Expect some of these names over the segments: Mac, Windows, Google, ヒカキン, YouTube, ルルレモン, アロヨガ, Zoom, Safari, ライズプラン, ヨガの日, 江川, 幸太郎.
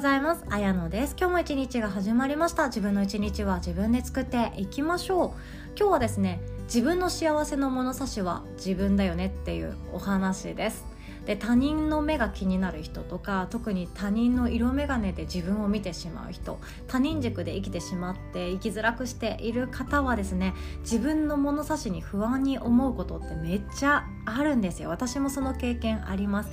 ございます。あやのです。今日も一日が始まりました。自分の一日は自分で作っていきましょう。今日はですね、自分の幸せの物差しは自分だよねっていうお話です。で、他人の目が気になる人とか、特に他人の色眼鏡で自分を見てしまう人、他人軸で生きてしまって生きづらくしている方はですね、自分の物差しに不安に思うことってめっちゃあるんですよ。私もその経験あります。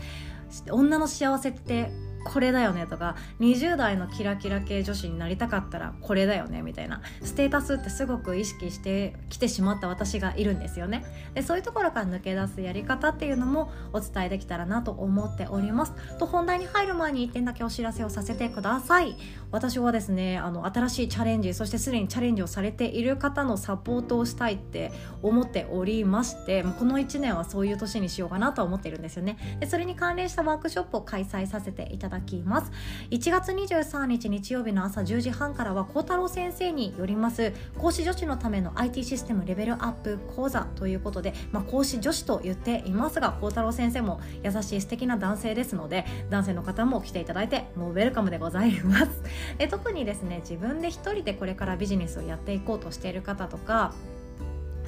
女の幸せってこれだよねとか、20代のキラキラ系女子になりたかったらこれだよねみたいな、ステータスってすごく意識してきてしまった私がいるんですよね。で、そういうところから抜け出すやり方っていうのもお伝えできたらなと思っております。と、本題に入る前に1点だけお知らせをさせてください。私はですね、新しいチャレンジ、そしてすでにチャレンジをされている方のサポートをしたいって思っておりまして、この1年はそういう年にしようかなと思ってるんですよね。で、それに関連したワークショップを開催させていただきます。1月23日日曜日の朝10時半からは幸太郎先生によります講師女子のための IT システムレベルアップ講座ということで、講師女子と言っていますが、幸太郎先生も優しい素敵な男性ですので、男性の方も来ていただいてもうウェルカムでございます。特にですね、自分で一人でこれからビジネスをやっていこうとしている方とか、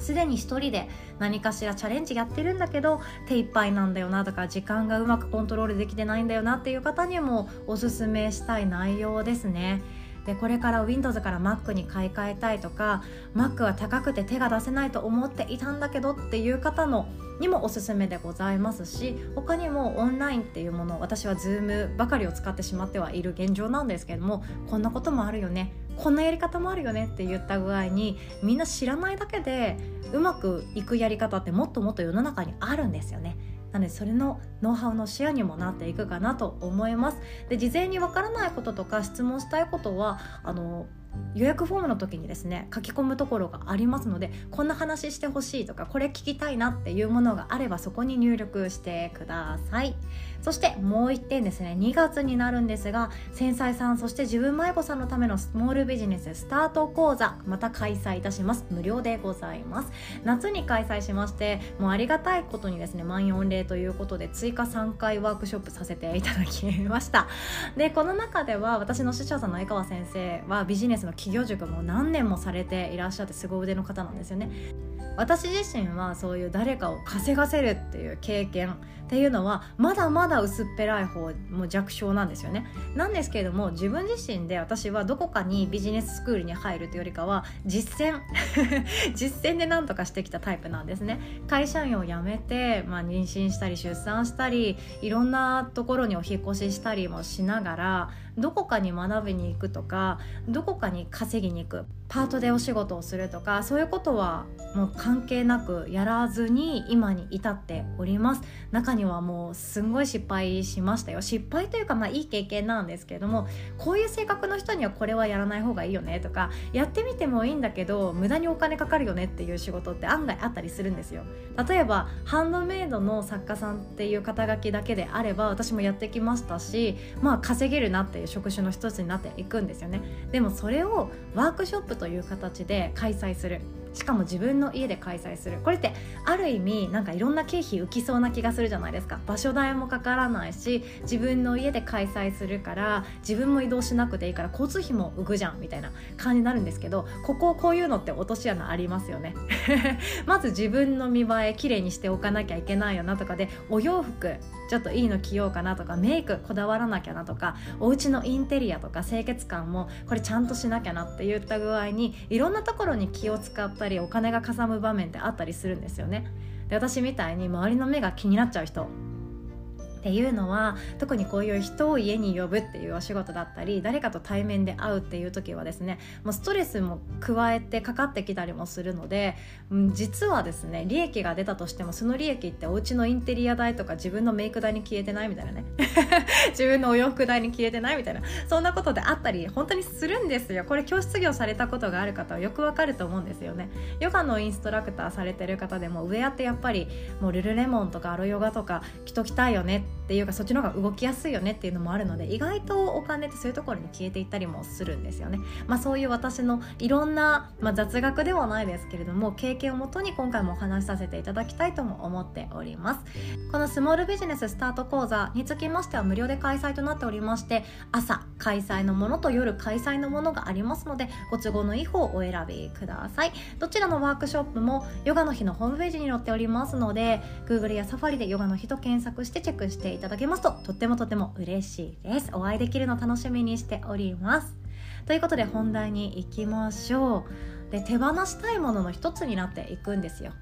すでに一人で何かしらチャレンジやってるんだけど手いっぱいなんだよなとか、時間がうまくコントロールできてないんだよなっていう方にもおすすめしたい内容ですね。で、これから Windows から Mac に買い替えたいとか、 Mac は高くて手が出せないと思っていたんだけどっていう方のにもおすすめでございますし、他にもオンラインっていうもの、私は Zoom ばかりを使ってしまってはいる現状なんですけども、こんなこともあるよね、こんなやり方もあるよねって言った具合に、みんな知らないだけでうまくいくやり方ってもっともっと世の中にあるんですよね。なので、それのノウハウのシェアにもなっていくかなと思います。で、事前にわからないこととか質問したいことは予約フォームの時にですね、書き込むところがありますので、こんな話してほしいとか、これ聞きたいなっていうものがあればそこに入力してください。そしてもう一点ですね、2月になるんですが、繊細さん、そして自分まいこさんのためのスモールビジネススタート講座、また開催いたします。無料でございます。夏に開催しまして、もうありがたいことにですね、満員御礼ということで追加3回ワークショップさせていただきました。で、この中では私の師匠さんの江川先生はビジネスの企業塾も何年もされていらっしゃって、すごい腕の方なんですよね。私自身はそういう誰かを稼がせるっていう経験っていうのはまだまだ薄っぺらい方、もう弱小なんですよね。なんですけれども、自分自身で私はどこかにビジネススクールに入るというよりかは実践で何とかしてきたタイプなんですね。会社員を辞めて、妊娠したり出産したり、いろんなところにお引越ししたりもしながら、どこかに学びに行くとか、どこかに稼ぎに行く、パートでお仕事をするとか、そういうことはもう関係なくやらずに今に至っております。中にはもうすんごい失敗しましたよ。失敗というか、いい経験なんですけれども、こういう性格の人にはこれはやらない方がいいよねとか、やってみてもいいんだけど無駄にお金かかるよねっていう仕事って案外あったりするんですよ。例えばハンドメイドの作家さんっていう肩書きだけであれば私もやってきましたし、稼げるなっていう職種の一つになっていくんですよね。でもそれをワークショップという形で開催する、しかも自分の家で開催する、これってある意味いろんな経費浮きそうな気がするじゃないですか。場所代もかからないし、自分の家で開催するから、自分も移動しなくていいから交通費も浮くじゃんみたいな感じになるんですけど、こういうのって落とし穴ありますよね。まず自分の見栄え綺麗にしておかなきゃいけないよなとかで、お洋服ちょっといいの着ようかなとか、メイクこだわらなきゃなとか、お家のインテリアとか清潔感もこれちゃんとしなきゃなっていった具合に、いろんなところに気を使ってお金がかさむ場面ってあったりするんですよね。で、私みたいに周りの目が気になっちゃう人っていうのは、特にこういう人を家に呼ぶっていうお仕事だったり、誰かと対面で会うっていう時はですね、もうストレスも加えてかかってきたりもするので、実はですね、利益が出たとしてもその利益ってお家のインテリア代とか自分のメイク代に消えてないみたいなね。自分のお洋服代に消えてないみたいな、そんなことであったり本当にするんですよ。これ教室業されたことがある方はよくわかると思うんですよね。ヨガのインストラクターされてる方でも、ウェアってやっぱりもうルルレモンとかアロヨガとか着ときたいよねってっていうかそっちの方が動きやすいよねっていうのもあるので、意外とお金ってそういうところに消えていったりもするんですよね。そういう私のいろんな、雑学ではないですけれども経験をもとに今回もお話しさせていただきたいとも思っております。このスモールビジネススタート講座につきましては無料で開催となっておりまして、朝開催のものと夜開催のものがありますので、ご都合のいい方をお選びください。どちらのワークショップもヨガの日のホームページに載っておりますので、 Google や Safari でヨガの日と検索してチェックしていただけますととってもとても嬉しいです。お会いできるの楽しみにしております。ということで本題に行きましょう。で、手放したいものの一つになっていくんですよ。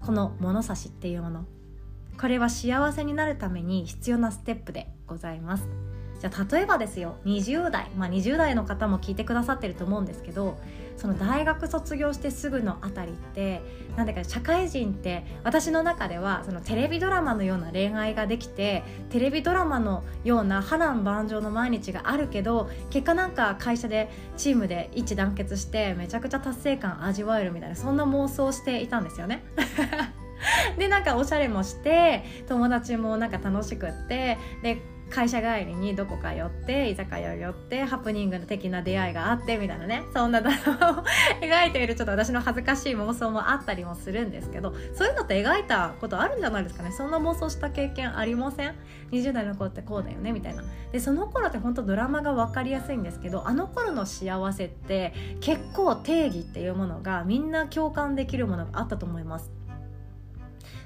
この物差しっていうもの、これは幸せになるために必要なステップでございます。じゃあ例えばですよ、20代の方も聞いてくださってると思うんですけど、その大学卒業してすぐのあたりってなんだか社会人って、私の中ではそのテレビドラマのような恋愛ができて、テレビドラマのような波乱万丈の毎日があるけど、結果なんか会社でチームで一致団結してめちゃくちゃ達成感味わえるみたいな、そんな妄想をしていたんですよね。でなんかおしゃれもして友達もなんか楽しくって、で会社帰りにどこか寄って居酒屋寄ってハプニング的な出会いがあってみたいなね、そんなドラマを描いているちょっと私の恥ずかしい妄想もあったりもするんですけど、そういうのって描いたことあるんじゃないですかね。そんな妄想した経験ありません？20代の子ってこうだよねみたいな。でその頃って本当ドラマが分かりやすいんですけど、あの頃の幸せって結構定義っていうものがみんな共感できるものがあったと思います。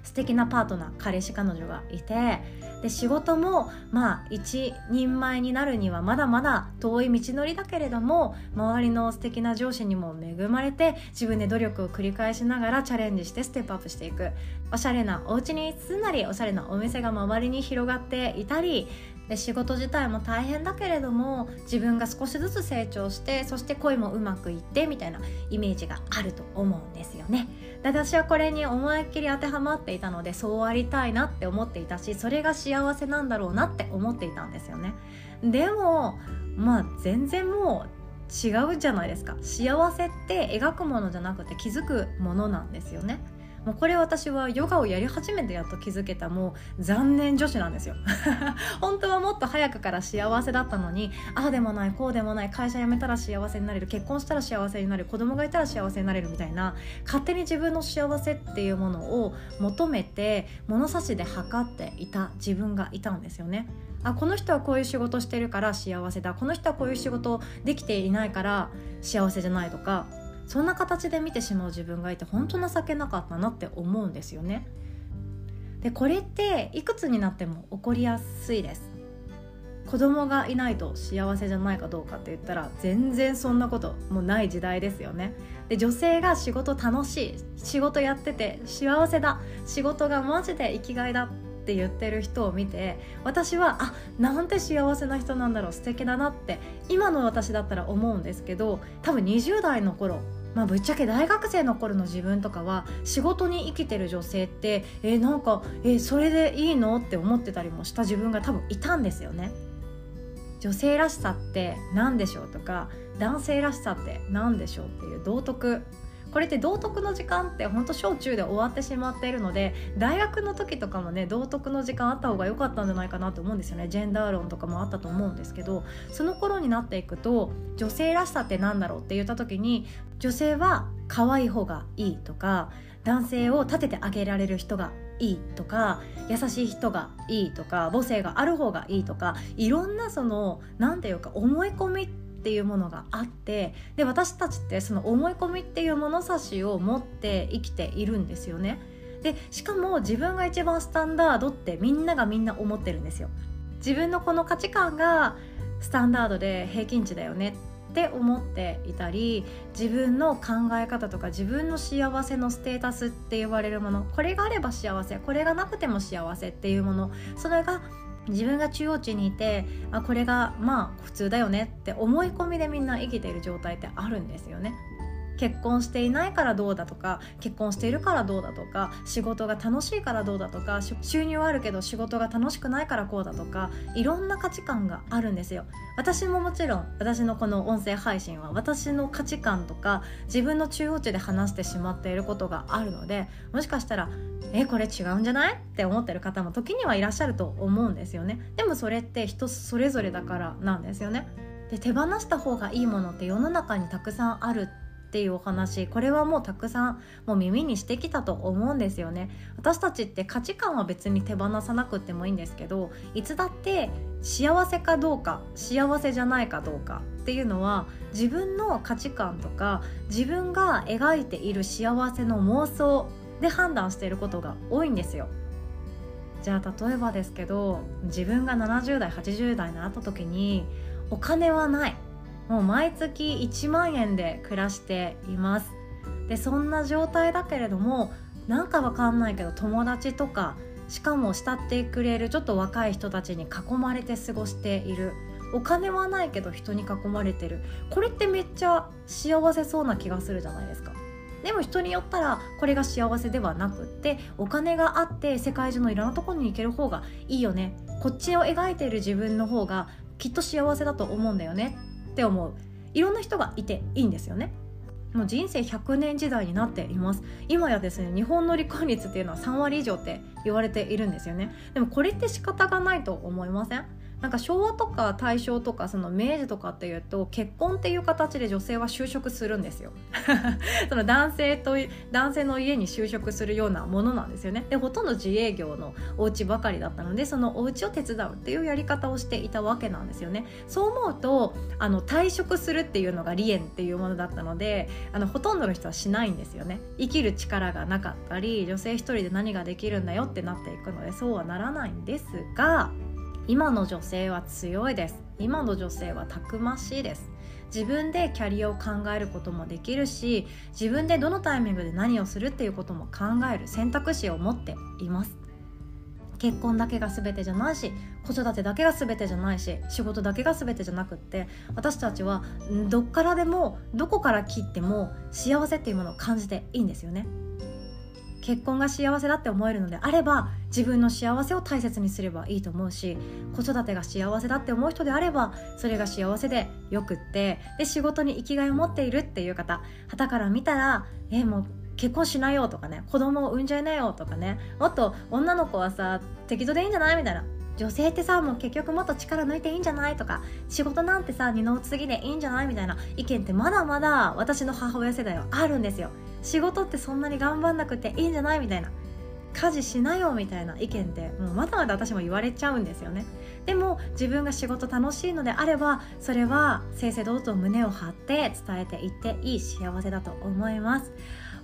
素敵なパートナー、彼氏彼女がいて、で仕事も一人前になるにはまだまだ遠い道のりだけれども、周りの素敵な上司にも恵まれて、自分で努力を繰り返しながらチャレンジしてステップアップしていく。おしゃれなお家に住んだり、おしゃれなお店が周りに広がっていたりで、仕事自体も大変だけれども自分が少しずつ成長して、そして恋もうまくいってみたいなイメージがあると思うんですよね。で私はこれに思いっきり当てはまっていたので、そうありたいなって思っていたし、それが幸せなんだろうなって思っていたんですよね。でも全然もう違うじゃないですか。幸せって描くものじゃなくて気づくものなんですよね。もうこれ私はヨガをやり始めてやっと気づけた、もう残念女子なんですよ。本当はもっと早くから幸せだったのに、ああでもないこうでもない、会社辞めたら幸せになれる、結婚したら幸せになれる、子供がいたら幸せになれるみたいな、勝手に自分の幸せっていうものを求めて物差しで測っていた自分がいたんですよね。この人はこういう仕事してるから幸せだ、この人はこういう仕事できていないから幸せじゃないとか、そんな形で見てしまう自分がいて、本当情けなかったなって思うんですよね。でこれっていくつになっても起こりやすいです。子供がいないと幸せじゃないかどうかって言ったら全然そんなこともない時代ですよね。で女性が仕事楽しい、仕事やってて幸せだ、仕事がマジで生きがいだって言ってる人を見て、私はなんて幸せな人なんだろう、素敵だなって今の私だったら思うんですけど、多分20代の頃、ぶっちゃけ大学生の頃の自分とかは仕事に生きてる女性ってそれでいいのって思ってたりもした自分が多分いたんですよね。女性らしさって何でしょうとか、男性らしさって何でしょうっていう道徳、これって道徳の時間って本当小中で終わってしまっているので、大学の時とかもね、道徳の時間あった方が良かったんじゃないかなと思うんですよね。ジェンダー論とかもあったと思うんですけど、その頃になっていくと女性らしさってなんだろうって言った時に、女性は可愛い方がいいとか、男性を立ててあげられる人がいいとか、優しい人がいいとか、母性がある方がいいとか、いろんなそのなんていうか思い込みっていうものがあって、で私たちってその思い込みっていう物差しを持って生きているんですよね。でしかも自分が一番スタンダードってみんな思ってるんですよ。自分のこの価値観がスタンダードで平均値だよねって思っていたり、自分の考え方とか自分の幸せのステータスって言われるもの、これがあれば幸せ、これがなくても幸せっていうもの、それが自分が中央値にいて、これが普通だよねって思い込みでみんな生きている状態ってあるんですよね。結婚していないからどうだとか、結婚しているからどうだとか、仕事が楽しいからどうだとか、収入はあるけど仕事が楽しくないからこうだとか、いろんな価値観があるんですよ。私ももちろん、私のこの音声配信は私の価値観とか自分の中央値で話してしまっていることがあるので、もしかしたらこれ違うんじゃないって思ってる方も時にはいらっしゃると思うんですよね。でもそれって人それぞれだからなんですよね。で、手放した方がいいものって世の中にたくさんあるっていうお話、これはもうたくさん耳にしてきたと思うんですよね。私たちって価値観は別に手放さなくてもいいんですけど、いつだって幸せかどうか、幸せじゃないかどうかっていうのは自分の価値観とか自分が描いている幸せの妄想で判断していることが多いんですよ。じゃあ例えばですけど、自分が70代80代になった時にお金はない、もう毎月1万円で暮らしています。で、そんな状態だけれども、なんかわかんないけど友達とか、しかも慕ってくれるちょっと若い人たちに囲まれて過ごしている。お金はないけど人に囲まれてる。これってめっちゃ幸せそうな気がするじゃないですか。でも人によったらこれが幸せではなくって、お金があって世界中のいろんなところに行ける方がいいよね、こっちを描いている自分の方がきっと幸せだと思うんだよねって思う。いろんな人がいていいんですよね。もう人生100年時代になっています。今やですね、日本の離婚率っていうのは3割以上って言われているんですよね。でもこれって仕方がないと思いません？なんか昭和とか大正とかその明治とかっていうと、結婚っていう形で女性は就職するんですよその男性の家に就職するようなものなんですよね。で、ほとんど自営業のお家ばかりだったので、そのお家を手伝うっていうやり方をしていたわけなんですよね。そう思うと退職するっていうのが離縁っていうものだったので、ほとんどの人はしないんですよね。生きる力がなかったり、女性一人で何ができるんだよってなっていくので、そうはならないんですが、今の女性は強いです。今の女性はたくましいです。自分でキャリアを考えることもできるし、自分でどのタイミングで何をするっていうことも考える選択肢を持っています。結婚だけが全てじゃないし、子育てだけが全てじゃないし、仕事だけが全てじゃなくって、私たちはどっからでもどこから切っても幸せっていうものを感じていいんですよね。結婚が幸せだって思えるのであれば、自分の幸せを大切にすればいいと思うし、子育てが幸せだって思う人であればそれが幸せでよくって、で、仕事に生きがいを持っているっていう方、傍から見たらもう結婚しないよとかね、子供を産んじゃいなよとかね、もっと女の子はさ適当でいいんじゃないみたいな、女性ってさもう結局もっと力抜いていいんじゃないとか、仕事なんてさ二の次でいいんじゃないみたいな意見ってまだまだ私の母親世代はあるんですよ。仕事ってそんなに頑張んなくていいんじゃないみたいな、家事しなよみたいな意見ってもうまだまだ私も言われちゃうんですよね。でも自分が仕事楽しいのであれば、それは正々堂々胸を張って伝えていっていい幸せだと思います。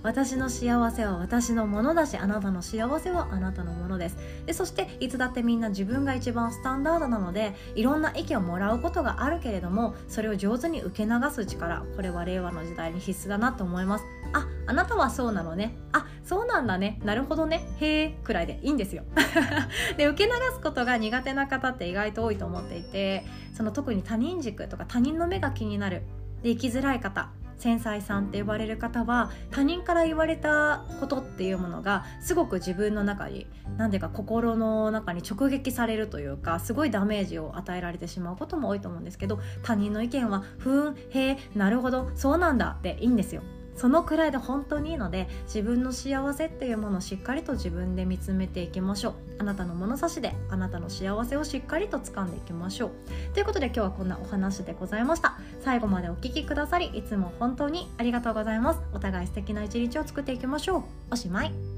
私の幸せは私のものだし、あなたの幸せはあなたのものです。で、そしていつだってみんな自分が一番スタンダードなので、いろんな意見をもらうことがあるけれども、それを上手に受け流す力、これは令和の時代に必須だなと思います。あ、あなたはそうなのね。あ、そうなんだね。なるほどね。へーくらいでいいんですよで、受け流すことが苦手な方って意外と多いと思っていて、その特に他人軸とか他人の目が気になる、で、生きづらい方、繊細さんって呼ばれる方は、他人から言われたことっていうものがすごく自分の中に何でか心の中に直撃されるというか、すごいダメージを与えられてしまうことも多いと思うんですけど、他人の意見はふーん、へー、なるほど、そうなんだでいいんですよ。そのくらいで本当にいいので、自分の幸せっていうものをしっかりと自分で見つめていきましょう。あなたの物差しであなたの幸せをしっかりと掴んでいきましょう。ということで今日はこんなお話でございました。最後までお聞きくださりいつも本当にありがとうございます。お互い素敵な一日を作っていきましょう。おしまい。